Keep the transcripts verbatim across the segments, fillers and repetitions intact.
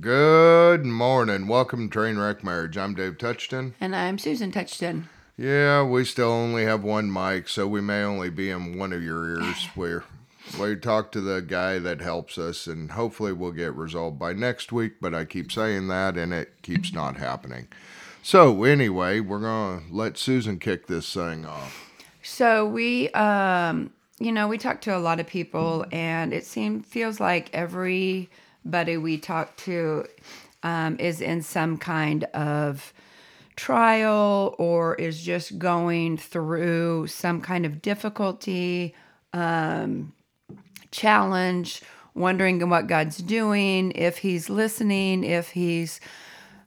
Good morning. Welcome to Trainwreck Marriage. I'm Dave Touchton. And I'm Susan Touchton. Yeah, we still only have one mic, so we may only be in one of your ears. We're, we talk to the guy that helps us, and hopefully we'll get resolved by next week, but I keep saying that, and it keeps not happening. So anyway, we're going to let Susan kick this thing off. So we, um, you know, we talk to a lot of people, and it seems feels like every... buddy we talk to um, is in some kind of trial or is just going through some kind of difficulty, um, challenge, wondering what God's doing, if he's listening, if he's...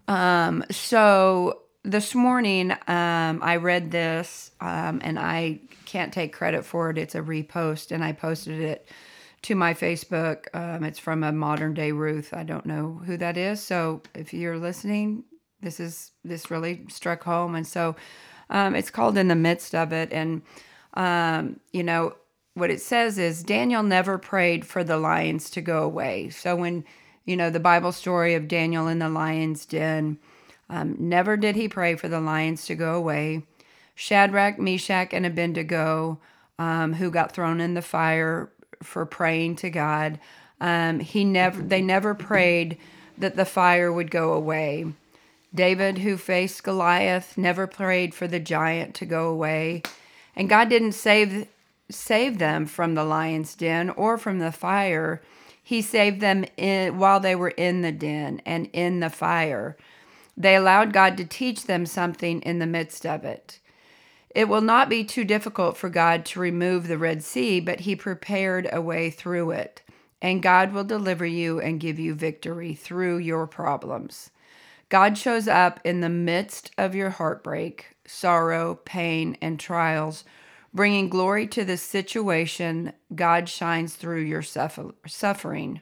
Um, so this morning um, I read this, um, and I can't take credit for it. It's a repost, and I posted it to my Facebook. Um, it's from a modern day Ruth. I don't know who that is. So if you're listening, this is this really struck home. And so um, it's called In the Midst of It. And, um, you know, what it says is Daniel never prayed for the lions to go away. So when, you know, the Bible story of Daniel in the lion's den, um, never did he pray for the lions to go away. Shadrach, Meshach, and Abednego, um, who got thrown in the fire for praying to God. Um, he never, they never prayed that the fire would go away. David, who faced Goliath, never prayed for the giant to go away. And God didn't save, save them from the lion's den or from the fire. He saved them in, while they were in the den and in the fire. They allowed God to teach them something in the midst of it. It will not be too difficult for God to remove the Red Sea, but he prepared a way through it. And God will deliver you and give you victory through your problems. God shows up in the midst of your heartbreak, sorrow, pain, and trials, bringing glory to the situation. God shines through your suffer- suffering.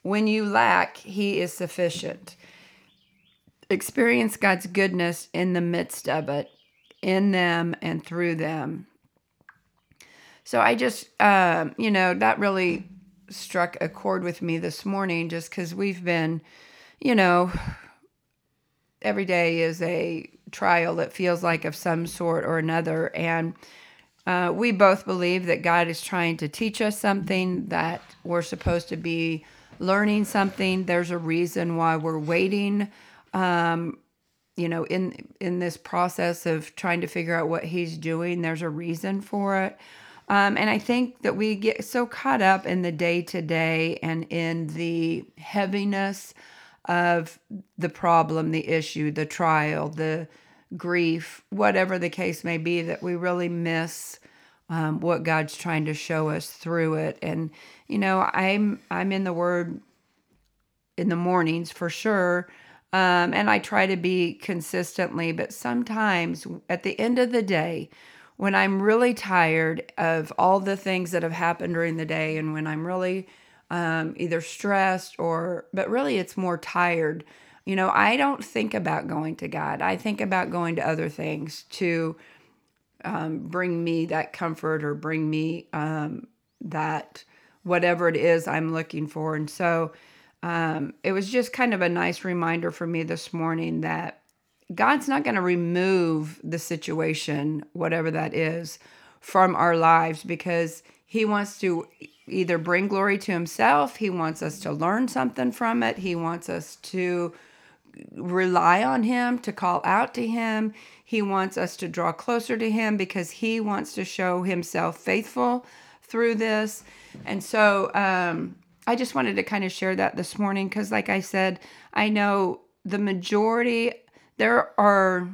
When you lack, he is sufficient. Experience God's goodness in the midst of it, in them and through them. So I just, um, you know, that really struck a chord with me this morning, just because we've been, you know, every day is a trial that feels like of some sort or another. And uh, we both believe that God is trying to teach us something, that we're supposed to be learning something. There's a reason why we're waiting, um, you know, in in this process of trying to figure out what he's doing. There's a reason for it. Um, and I think that we get so caught up in the day-to-day and in the heaviness of the problem, the issue, the trial, the grief, whatever the case may be, that we really miss um, what God's trying to show us through it. And, you know, I'm I'm in the Word in the mornings for sure, Um, and I try to be consistently, but sometimes at the end of the day, when I'm really tired of all the things that have happened during the day, and when I'm really um, either stressed or, but really it's more tired, you know, I don't think about going to God. I think about going to other things to um, bring me that comfort or bring me um, that whatever it is I'm looking for. And so Um, it was just kind of a nice reminder for me this morning that God's not going to remove the situation, whatever that is, from our lives, because he wants to either bring glory to himself, he wants us to learn something from it, he wants us to rely on him, to call out to him, he wants us to draw closer to him because he wants to show himself faithful through this. And so... Um, I just wanted to kind of share that this morning because, like I said, I know the majority, there are,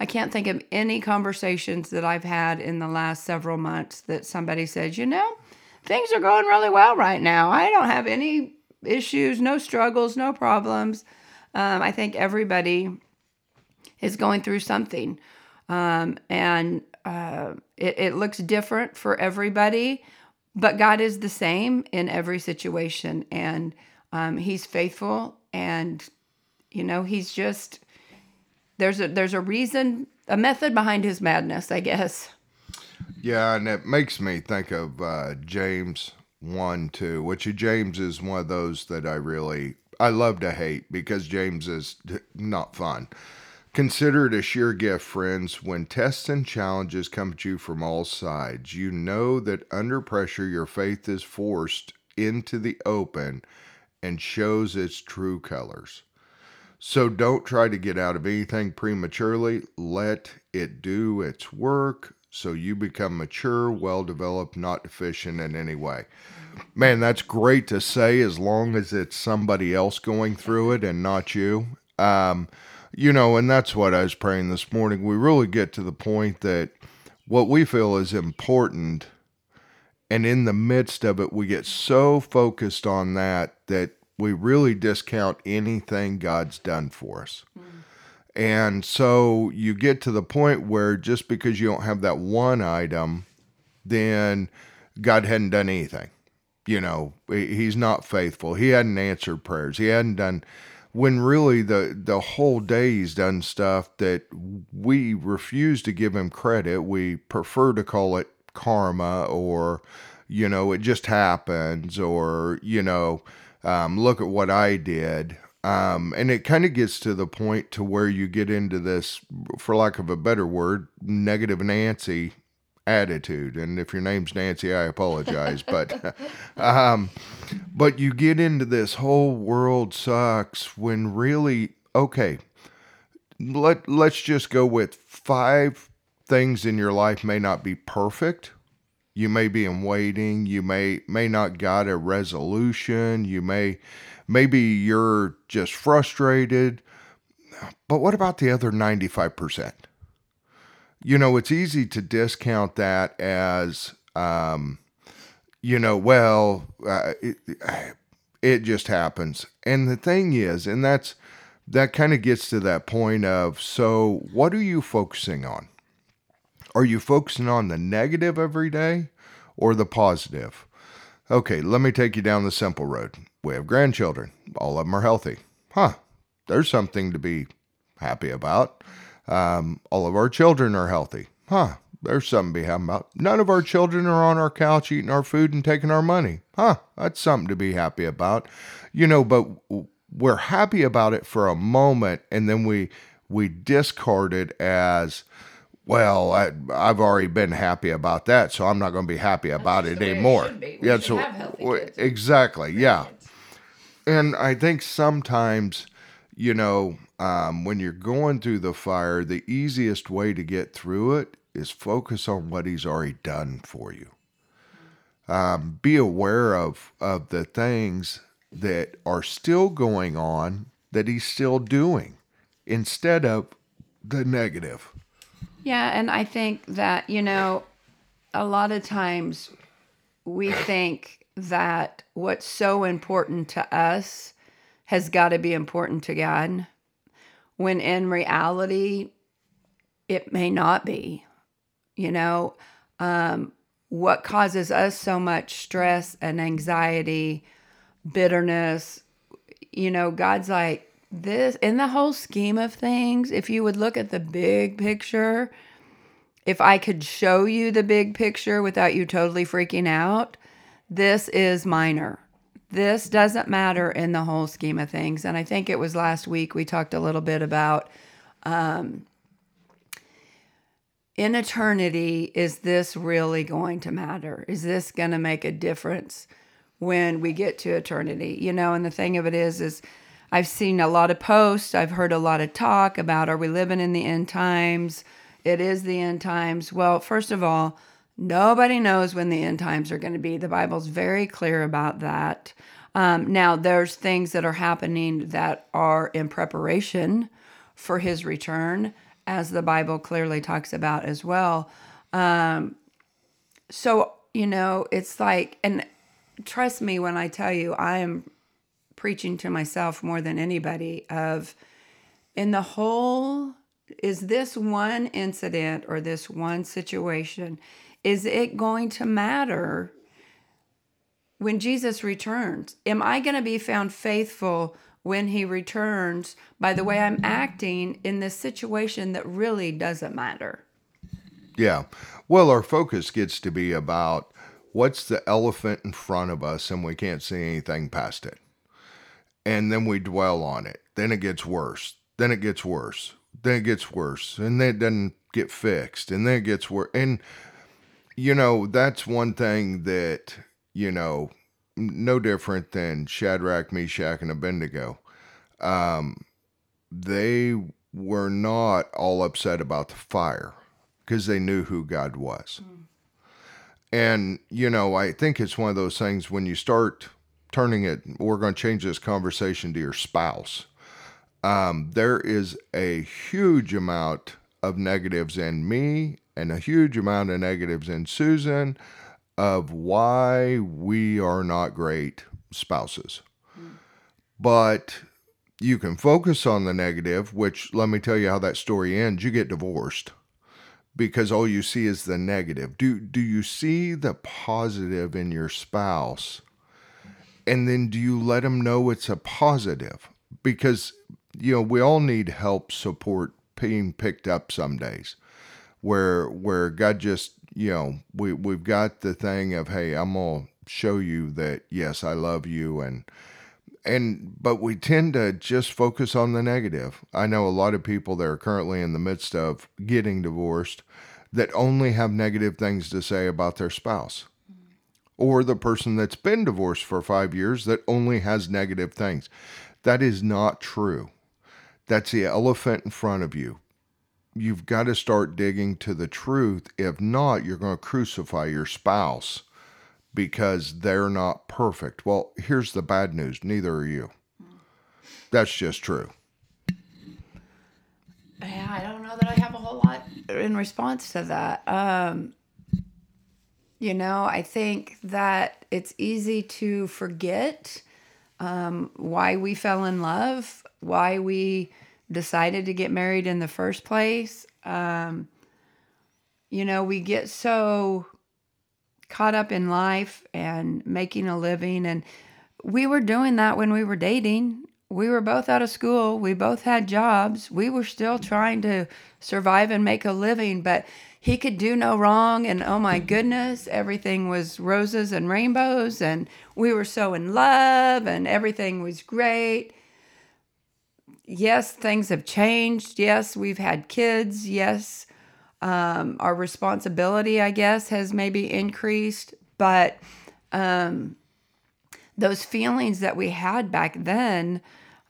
I can't think of any conversations that I've had in the last several months that somebody says, you know, things are going really well right now. I don't have any issues, no struggles, no problems. Um, I think everybody is going through something, um, and uh, it, it looks different for everybody. But God is the same in every situation, and um, he's faithful, and, you know, he's just, there's a, there's a reason, a method behind his madness, I guess. Yeah, and it makes me think of uh, James one two, which James is one of those that I really, I love to hate because James is not fun. Consider it a sheer gift, friends, when tests and challenges come at you from all sides. You know that under pressure, your faith is forced into the open and shows its true colors. So don't try to get out of anything prematurely. Let it do its work so you become mature, well-developed, not deficient in any way. Man, that's great to say as long as it's somebody else going through it and not you. Um, you know, and that's what I was praying this morning. We really get to the point that what we feel is important, and in the midst of it, we get so focused on that that we really discount anything God's done for us. Mm. And so you get to the point where just because you don't have that one item, then God hadn't done anything. You know, he's not faithful. He hadn't answered prayers. He hadn't done, when really the, the whole day he's done stuff that we refuse to give him credit. We prefer to call it karma or, you know, it just happens or, you know, Um, look at what I did. Um, and it kind of gets to the point to where you get into this, for lack of a better word, negative Nancy attitude. And if your name's Nancy, I apologize. but um, but you get into this whole world sucks when really, okay, let, let's just go with five things in your life may not be perfect. You may be in waiting. You may may not got a resolution. You may, maybe you're just frustrated. But what about the other ninety-five percent? You know, it's easy to discount that as, um, you know, well, uh, it, it just happens. And the thing is, and that's that kind of gets to that point of, so what are you focusing on? Are you focusing on the negative every day or the positive? Okay, let me take you down the simple road. We have grandchildren. All of them are healthy. Huh, there's something to be happy about. Um, all of our children are healthy. Huh, there's something to be happy about. None of our children are on our couch eating our food and taking our money. Huh, that's something to be happy about. You know, but we're happy about it for a moment, and then we we discard it as, well, I, I've already been happy about that, so I'm not going to be happy about it anymore. Yeah, so exactly, yeah. And I think sometimes, you know, um, when you're going through the fire, the easiest way to get through it is focus on what he's already done for you. Um, be aware of of the things that are still going on that he's still doing, instead of the negative. Yeah, and I think that, you know, a lot of times we think that what's so important to us has got to be important to God, when in reality, it may not be. You know, um, what causes us so much stress and anxiety, bitterness, you know, God's like, this, in the whole scheme of things, if you would look at the big picture, if I could show you the big picture without you totally freaking out, this is minor. This doesn't matter in the whole scheme of things. And I think it was last week we talked a little bit about um, in eternity, is this really going to matter? Is this going to make a difference when we get to eternity? You know, and the thing of it is, is I've seen a lot of posts, I've heard a lot of talk about, are we living in the end times? It is the end times. Well, first of all, nobody knows when the end times are going to be. The Bible's very clear about that. Um, now, there's things that are happening that are in preparation for his return, as the Bible clearly talks about as well. Um, so, you know, it's like, and trust me when I tell you, I am preaching to myself more than anybody of, in the whole, is this one incident or this one situation, is it going to matter when Jesus returns? Am I going to be found faithful when he returns by the way I'm acting in this situation that really doesn't matter? Yeah. Well, our focus gets to be about what's the elephant in front of us and we can't see anything past it. and then we dwell on it. Then it gets worse. Then it gets worse. Then it gets worse. And then it doesn't get fixed. And then it gets worse. And, you know, that's one thing that, you know, no different than Shadrach, Meshach, and Abednego. Um, they were not all upset about the fire because they knew who God was. Mm. And, you know, I think it's one of those things when you start turning it, we're going to change this conversation to your spouse. Um, there is a huge amount of negatives in me and a huge amount of negatives in Susan of why we are not great spouses. Mm. But you can focus on the negative, which let me tell you how that story ends. You get divorced because all you see is the negative. Do, do you see the positive in your spouse? And then do you let them know it's a positive? Because, you know, we all need help, support, being picked up some days where, where God just, you know, we, we've got the thing of, hey, I'm going to show you that, yes, I love you. And, and, but we tend to just focus on the negative. I know a lot of people that are currently in the midst of getting divorced that only have negative things to say about their spouse, mm-hmm. or the person that's been divorced for five years that only has negative things. That is not true. That's the elephant in front of you. You've got to start digging to the truth. If not, you're going to crucify your spouse because they're not perfect. Well, here's the bad news. Neither are you. That's just true. Yeah, I don't know that I have a whole lot in response to that. Um, you know, I think that it's easy to forget um, why we fell in love, why we decided to get married in the first place. Um, you know, we get so caught up in life and making a living. And we were doing that when we were dating. We were both out of school. We both had jobs. We were still trying to survive and make a living, but he could do no wrong. And oh my goodness, everything was roses and rainbows. And we were so in love and everything was great. Yes, things have changed. Yes, we've had kids. Yes, um, our responsibility, I guess, has maybe increased. But um, those feelings that we had back then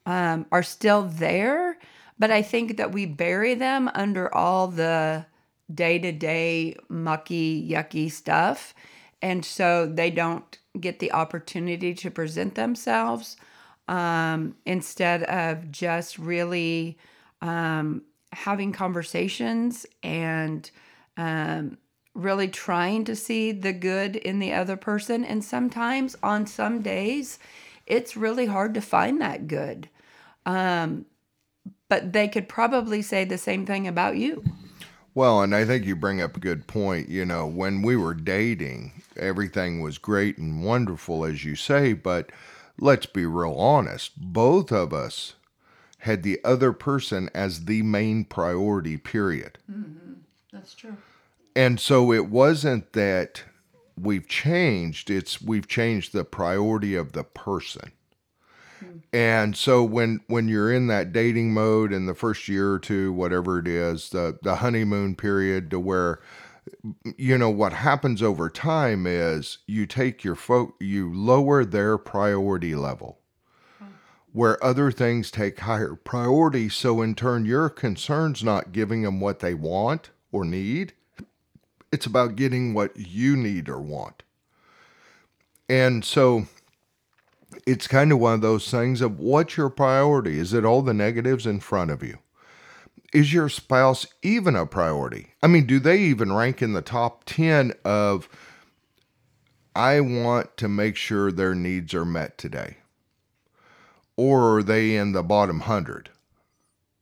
um, are still there. But I think that we bury them under all the day-to-day mucky, yucky stuff. And so they don't get the opportunity to present themselves. Um, instead of just really um, having conversations and um, really trying to see the good in the other person. And sometimes on some days, it's really hard to find that good. Um, but they could probably say the same thing about you. Well, and I think you bring up a good point. You know, when we were dating, everything was great and wonderful, as you say, but let's be real honest. Both of us had the other person as the main priority, period. Mm-hmm. That's true. And so it wasn't that we've changed. It's we've changed the priority of the person. Mm-hmm. And so when, when you're in that dating mode in the first year or two, whatever it is, the, the honeymoon period to where, you know, what happens over time is you take your fo- you lower their priority level where other things take higher priority. So in turn, your concern's not giving them what they want or need. It's about getting what you need or want. And so it's kind of one of those things of what's your priority? Is it all the negatives in front of you? Is your spouse even a priority? I mean, do they even rank in the top ten of, I want to make sure their needs are met today? Or are they in the bottom one hundred?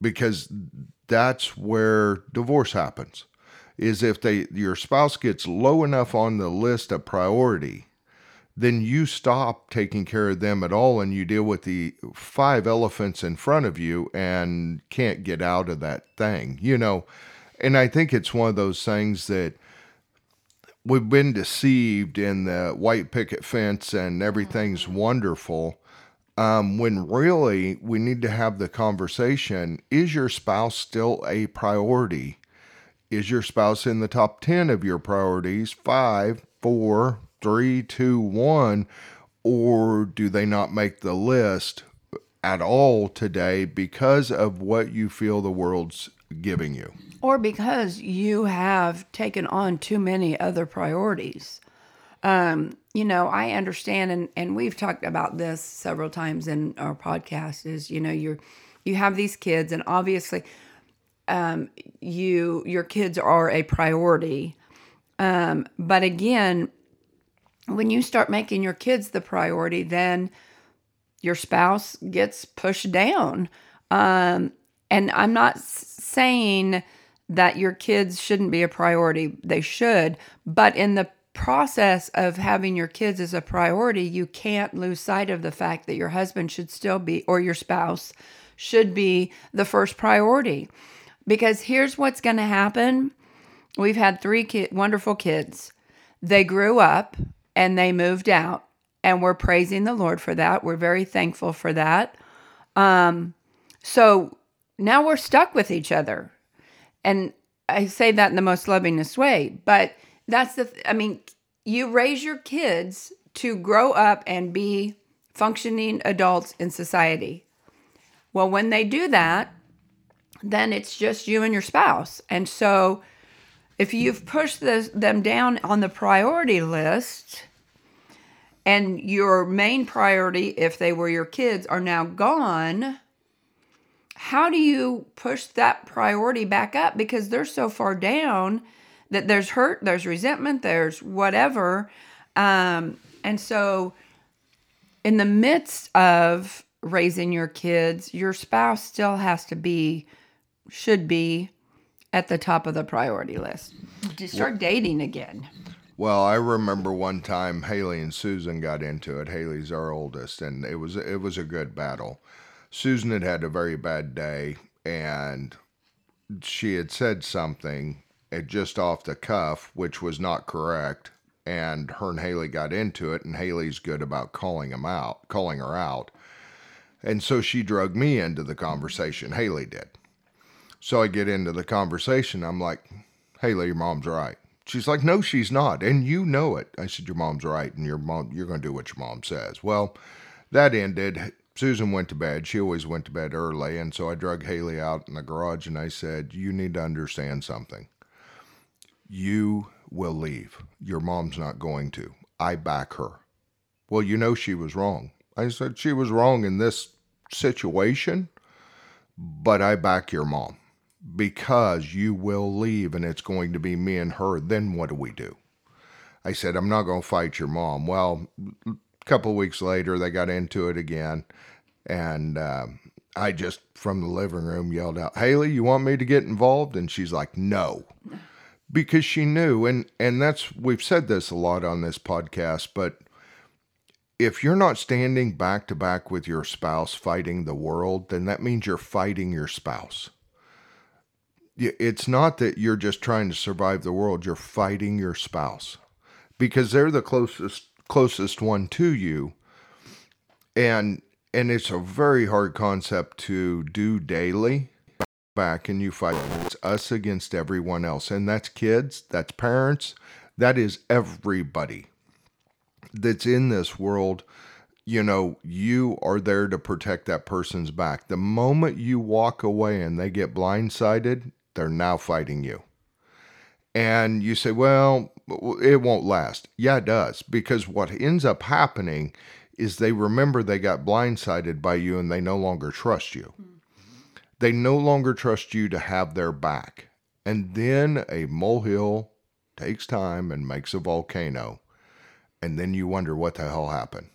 Because that's where divorce happens, is if they your spouse gets low enough on the list of priority, then you stop taking care of them at all and you deal with the five elephants in front of you and can't get out of that thing, you know. And I think it's one of those things that we've been deceived in the white picket fence and everything's wonderful. Um, when really we need to have the conversation, is your spouse still a priority? Is your spouse in the top ten of your priorities? Five, four, three, two, one, or do they not make the list at all today because of what you feel the world's giving you? Or because you have taken on too many other priorities. Um, you know, I understand, and, and we've talked about this several times in our podcast, is, you know, you're, you have these kids, and obviously, um, you, your kids are a priority. Um, but again, when you start making your kids the priority, then your spouse gets pushed down. Um, and I'm not saying that your kids shouldn't be a priority. They should, but in the process of having your kids as a priority, you can't lose sight of the fact that your husband should still be, or your spouse should be, the first priority. Because here's what's going to happen. We've had three ki- wonderful kids. They grew up and they moved out, and we're praising the Lord for that. We're very thankful for that. Um, so now we're stuck with each other. And I say that in the most lovingest way, but that's the, I mean, you raise your kids to grow up and be functioning adults in society. Well, when they do that, then it's just you and your spouse. And so if you've pushed the, them down on the priority list, and your main priority, if they were your kids, are now gone, how do you push that priority back up? Because they're so far down that there's hurt, there's resentment, there's whatever. Um, and so in the midst of raising your kids, your spouse still has to be, should be, at the top of the priority list. Just start dating again. Well, I remember one time Haley and Susan got into it. Haley's our oldest, and it was it was a good battle. Susan had had a very bad day, and she had said something just off the cuff, which was not correct, and her and Haley got into it, and Haley's good about calling him out, calling her out. And so she drug me into the conversation. Haley did. So I get into the conversation. I'm like, Haley, your mom's right. She's like, no, she's not. And you know it. I said, your mom's right, and your mom, you're going to do what your mom says. Well, that ended. Susan went to bed. She always went to bed early. And so I drug Haley out in the garage, and I said, you need to understand something. You will leave. Your mom's not going to. I back her. Well, you know she was wrong. I said, she was wrong in this situation, but I back your mom because you will leave, and it's going to be me and her. Then what do we do? I said, I'm not going to fight your mom. Well, a couple of weeks later, they got into it again, and uh, I just, from the living room, yelled out, Haley, you want me to get involved? And she's like, no. Because she knew, and, and that's, we've said this a lot on this podcast, but if you're not standing back to back with your spouse fighting the world, then that means you're fighting your spouse. It's not that you're just trying to survive the world, you're fighting your spouse because they're the closest closest one to you. And and it's a very hard concept to do daily. Back and you fight. It's us against everyone else. And that's kids, that's parents, that is everybody that's in this world. You know, you are there to protect that person's back. The moment you walk away and they get blindsided, they're now fighting you. And you say, well, it won't last. Yeah, it does. Because what ends up happening is they remember they got blindsided by you and they no longer trust you. They no longer trust you to have their back. And then a molehill takes time and makes a volcano. And then you wonder what the hell happened.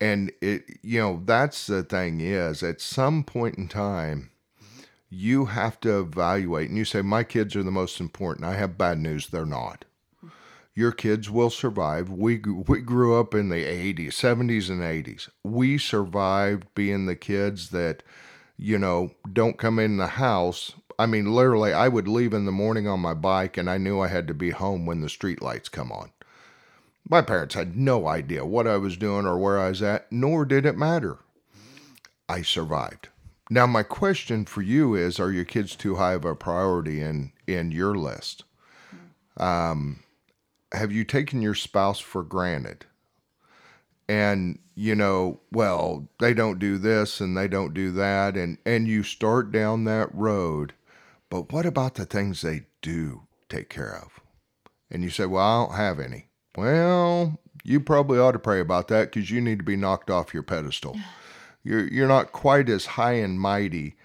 And it, you know, that's the thing is, at some point in time, you have to evaluate. And you say, my kids are the most important. I have bad news. They're not. Your kids will survive. We we grew up in the eighties, seventies and eighties. We survived being the kids that, you know, don't come in the house. I mean, literally, I would leave in the morning on my bike, and I knew I had to be home when the street lights come on. My parents had no idea what I was doing or where I was at, nor did it matter. I survived. Now, my question for you is, are your kids too high of a priority in, in your list? Um, have you taken your spouse for granted? And, you know, well, they don't do this and they don't do that. And, and you start down that road, but what about the things they do take care of? And you say, well, I don't have any. Well, you probably ought to pray about that because you need to be knocked off your pedestal. You're you're not quite as high and mighty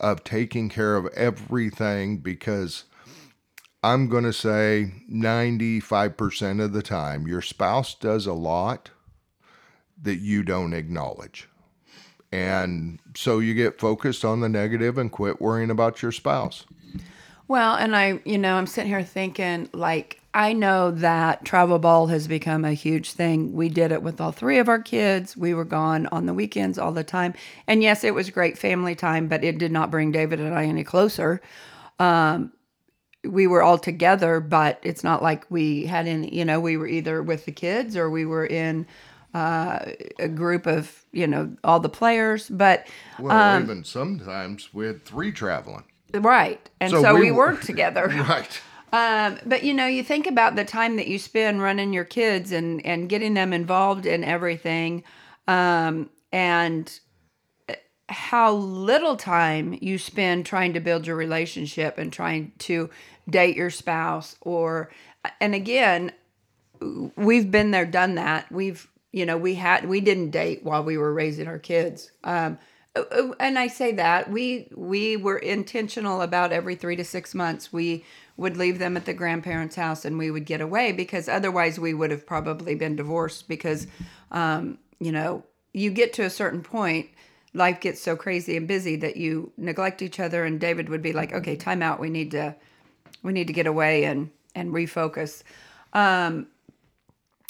of taking care of everything, because I'm going to say ninety-five percent of the time, your spouse does a lot that you don't acknowledge. And so you get focused on the negative and quit worrying about your spouse. Well, and I, you know, I'm sitting here thinking, like, I know that travel ball has become a huge thing. We did it with all three of our kids. We were gone on the weekends all the time. And yes, it was great family time, but it did not bring David and I any closer. Um, we were all together, but it's not like we had any, you know, we were either with the kids or we were in uh, a group of, you know, all the players. But well, um, even sometimes we had three traveling. Right. And so, so we, we worked together. Right. Um, but, you know, you think about the time that you spend running your kids and, and getting them involved in everything, um, and how little time you spend trying to build your relationship and trying to date your spouse. Or, and again, we've been there, done that. We've, you know, we had, we didn't date while we were raising our kids. Um, And I say that we we were intentional about every three to six months we would leave them at the grandparents' house and we would get away, because otherwise we would have probably been divorced, because um, you know, you get to a certain point, life gets so crazy and busy that you neglect each other, and David would be like, okay, time out, we need to we need to get away and and refocus. Um,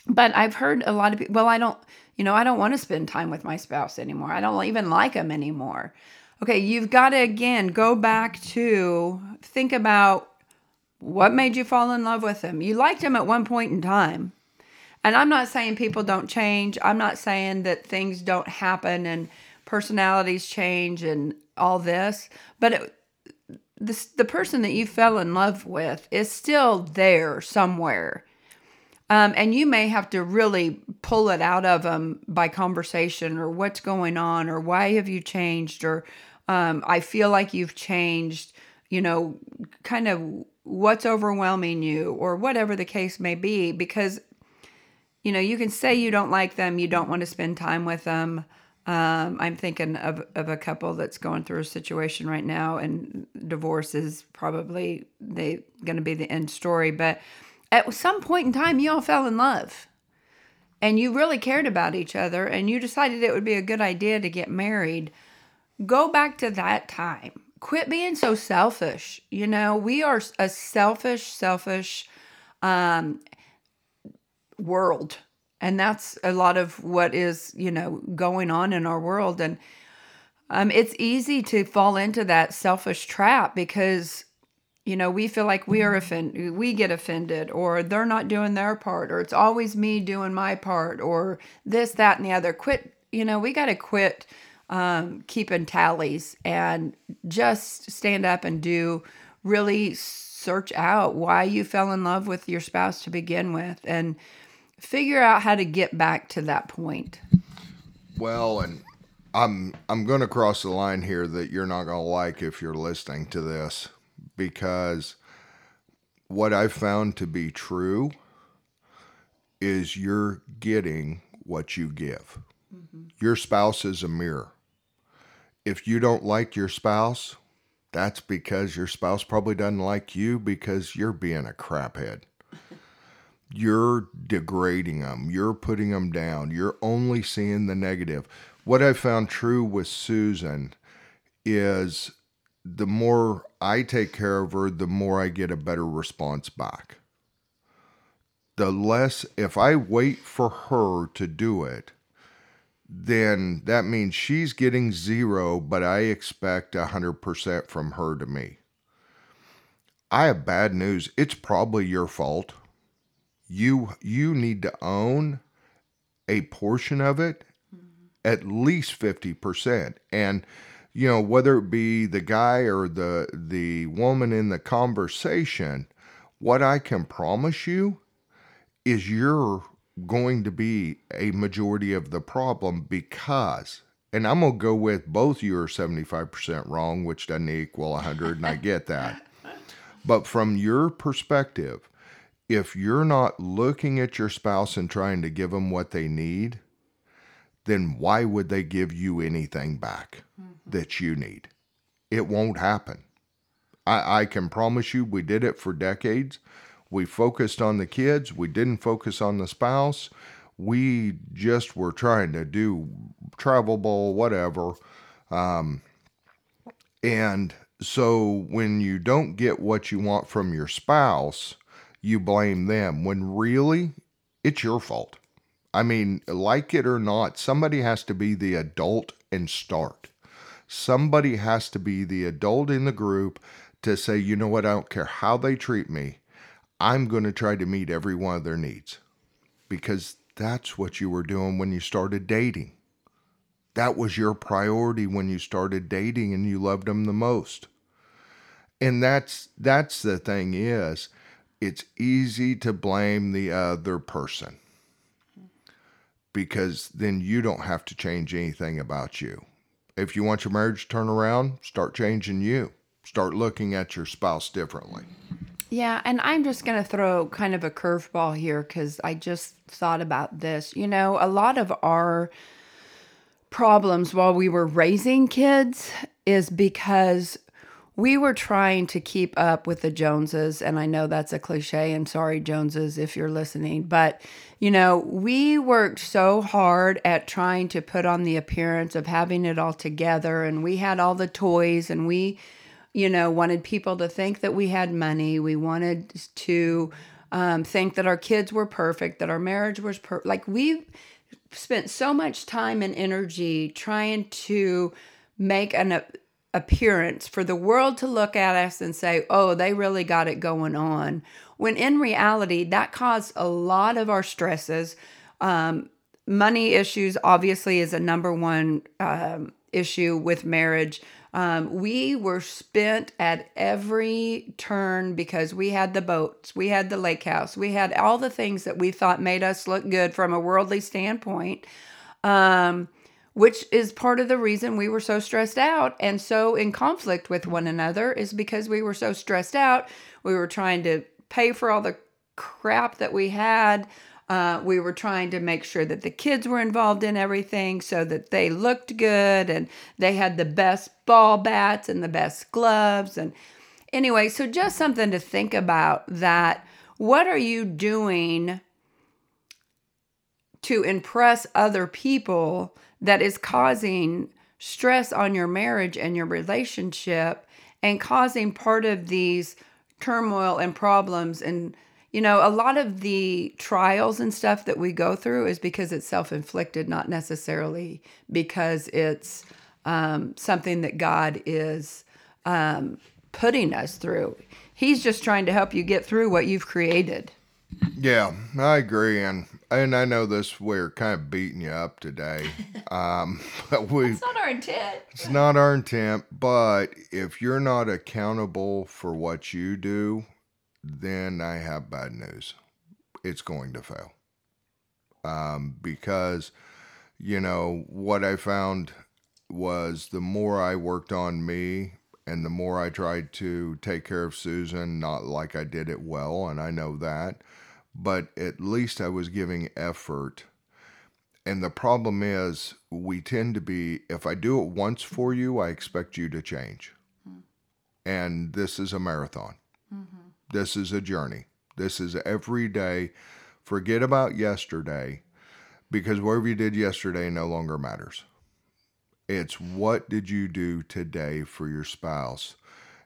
but I've heard a lot of people, well, I don't. You know, I don't want to spend time with my spouse anymore. I don't even like him anymore. Okay, you've got to, again, go back to think about what made you fall in love with him. You liked him at one point in time. And I'm not saying people don't change. I'm not saying that things don't happen and personalities change and all this. But it, this, the person that you fell in love with is still there somewhere. Um, and you may have to really pull it out of them by conversation, or what's going on, or why have you changed, or um, I feel like you've changed, you know, kind of what's overwhelming you, or whatever the case may be. Because, you know, you can say you don't like them, you don't want to spend time with them. Um, I'm thinking of, of a couple that's going through a situation right now, and divorce is probably they going to be the end story, but at some point in time, you all fell in love and you really cared about each other and you decided it would be a good idea to get married. Go back to that time. Quit being so selfish. You know, we are a selfish, selfish um, world. And that's a lot of what is, you know, going on in our world. And um, it's easy to fall into that selfish trap because, you know, we feel like we are offended, we get offended, or they're not doing their part, or it's always me doing my part, or this, that, and the other. Quit, you know, we got to quit um, keeping tallies and just stand up and do, really search out why you fell in love with your spouse to begin with and figure out how to get back to that point. Well, and I'm, I'm going to cross the line here that you're not going to like if you're listening to this. Because what I've found to be true is you're getting what you give. Mm-hmm. Your spouse is a mirror. If you don't like your spouse, that's because your spouse probably doesn't like you because you're being a craphead. You're degrading them. You're putting them down. You're only seeing the negative. What I've found true with Susan is the more I take care of her, the more I get a better response back. The less, if I wait for her to do it, then that means she's getting zero, but I expect one hundred percent from her to me. I have bad news. It's probably your fault. You, you need to own a portion of it at least fifty percent. And, you know, whether it be the guy or the the woman in the conversation, what I can promise you is you're going to be a majority of the problem because, and I'm going to go with both you are seventy-five percent wrong, which doesn't equal one hundred, and I get that. But from your perspective, if you're not looking at your spouse and trying to give them what they need, then why would they give you anything back mm-hmm. that you need? It won't happen. I, I can promise you we did it for decades. We focused on the kids. We didn't focus on the spouse. We just were trying to do travel ball, whatever. Um, and so when you don't get what you want from your spouse, you blame them when really it's your fault. I mean, like it or not, somebody has to be the adult and start. Somebody has to be the adult in the group to say, you know what, I don't care how they treat me. I'm going to try to meet every one of their needs, because that's what you were doing when you started dating. That was your priority when you started dating and you loved them the most. And that's, that's the thing is, it's easy to blame the other person, because then you don't have to change anything about you. If you want your marriage to turn around, start changing you. Start looking at your spouse differently. Yeah, and I'm just going to throw kind of a curveball here because I just thought about this. You know, a lot of our problems while we were raising kids is because we were trying to keep up with the Joneses, and I know that's a cliche, and sorry, Joneses, if you're listening, but, you know, we worked so hard at trying to put on the appearance of having it all together, and we had all the toys, and we, you know, wanted people to think that we had money. We wanted to um, think that our kids were perfect, that our marriage was perfect. Like, we spent so much time and energy trying to make an... A, appearance for the world to look at us and say, oh, they really got it going on. When in reality, that caused a lot of our stresses. Um, money issues obviously is a number one um, issue with marriage. Um, we were spent at every turn because we had the boats, we had the lake house, we had all the things that we thought made us look good from a worldly standpoint. Um, which is part of the reason we were so stressed out and so in conflict with one another, is because we were so stressed out. We were trying to pay for all the crap that we had. Uh, we were trying to make sure that the kids were involved in everything so that they looked good and they had the best ball bats and the best gloves. And anyway, so just something to think about, that what are you doing to impress other people that is causing stress on your marriage and your relationship and causing part of these turmoil and problems. And, you know, a lot of the trials and stuff that we go through is because it's self-inflicted, not necessarily because it's um, something that God is um, putting us through. He's just trying to help you get through what you've created. Yeah, I agree. And and I know this, we're kind of beating you up today. Um, but we, it's not our intent. It's not our intent. But if you're not accountable for what you do, then I have bad news. It's going to fail. Um, because, you know, what I found was the more I worked on me, and the more I tried to take care of Susan, not like I did it well, and I know that, but at least I was giving effort. And the problem is, we tend to be, if I do it once for you, I expect you to change. Mm-hmm. And this is a marathon. Mm-hmm. This is a journey. This is every day. Forget about yesterday, because whatever you did yesterday no longer matters. It's what did you do today for your spouse?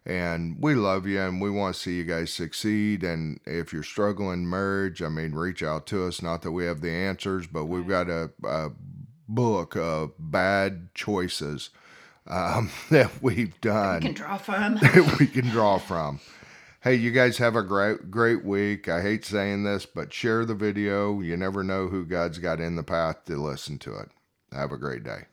And we love you and we want to see you guys succeed. And if you're struggling in marriage, I mean, reach out to us. Not that we have the answers, but we've got a, a book of bad choices um, that we've done. That we can draw from. that we can draw from. Hey, you guys have a great, great week. I hate saying this, but share the video. You never know who God's got in the path to listen to it. Have a great day.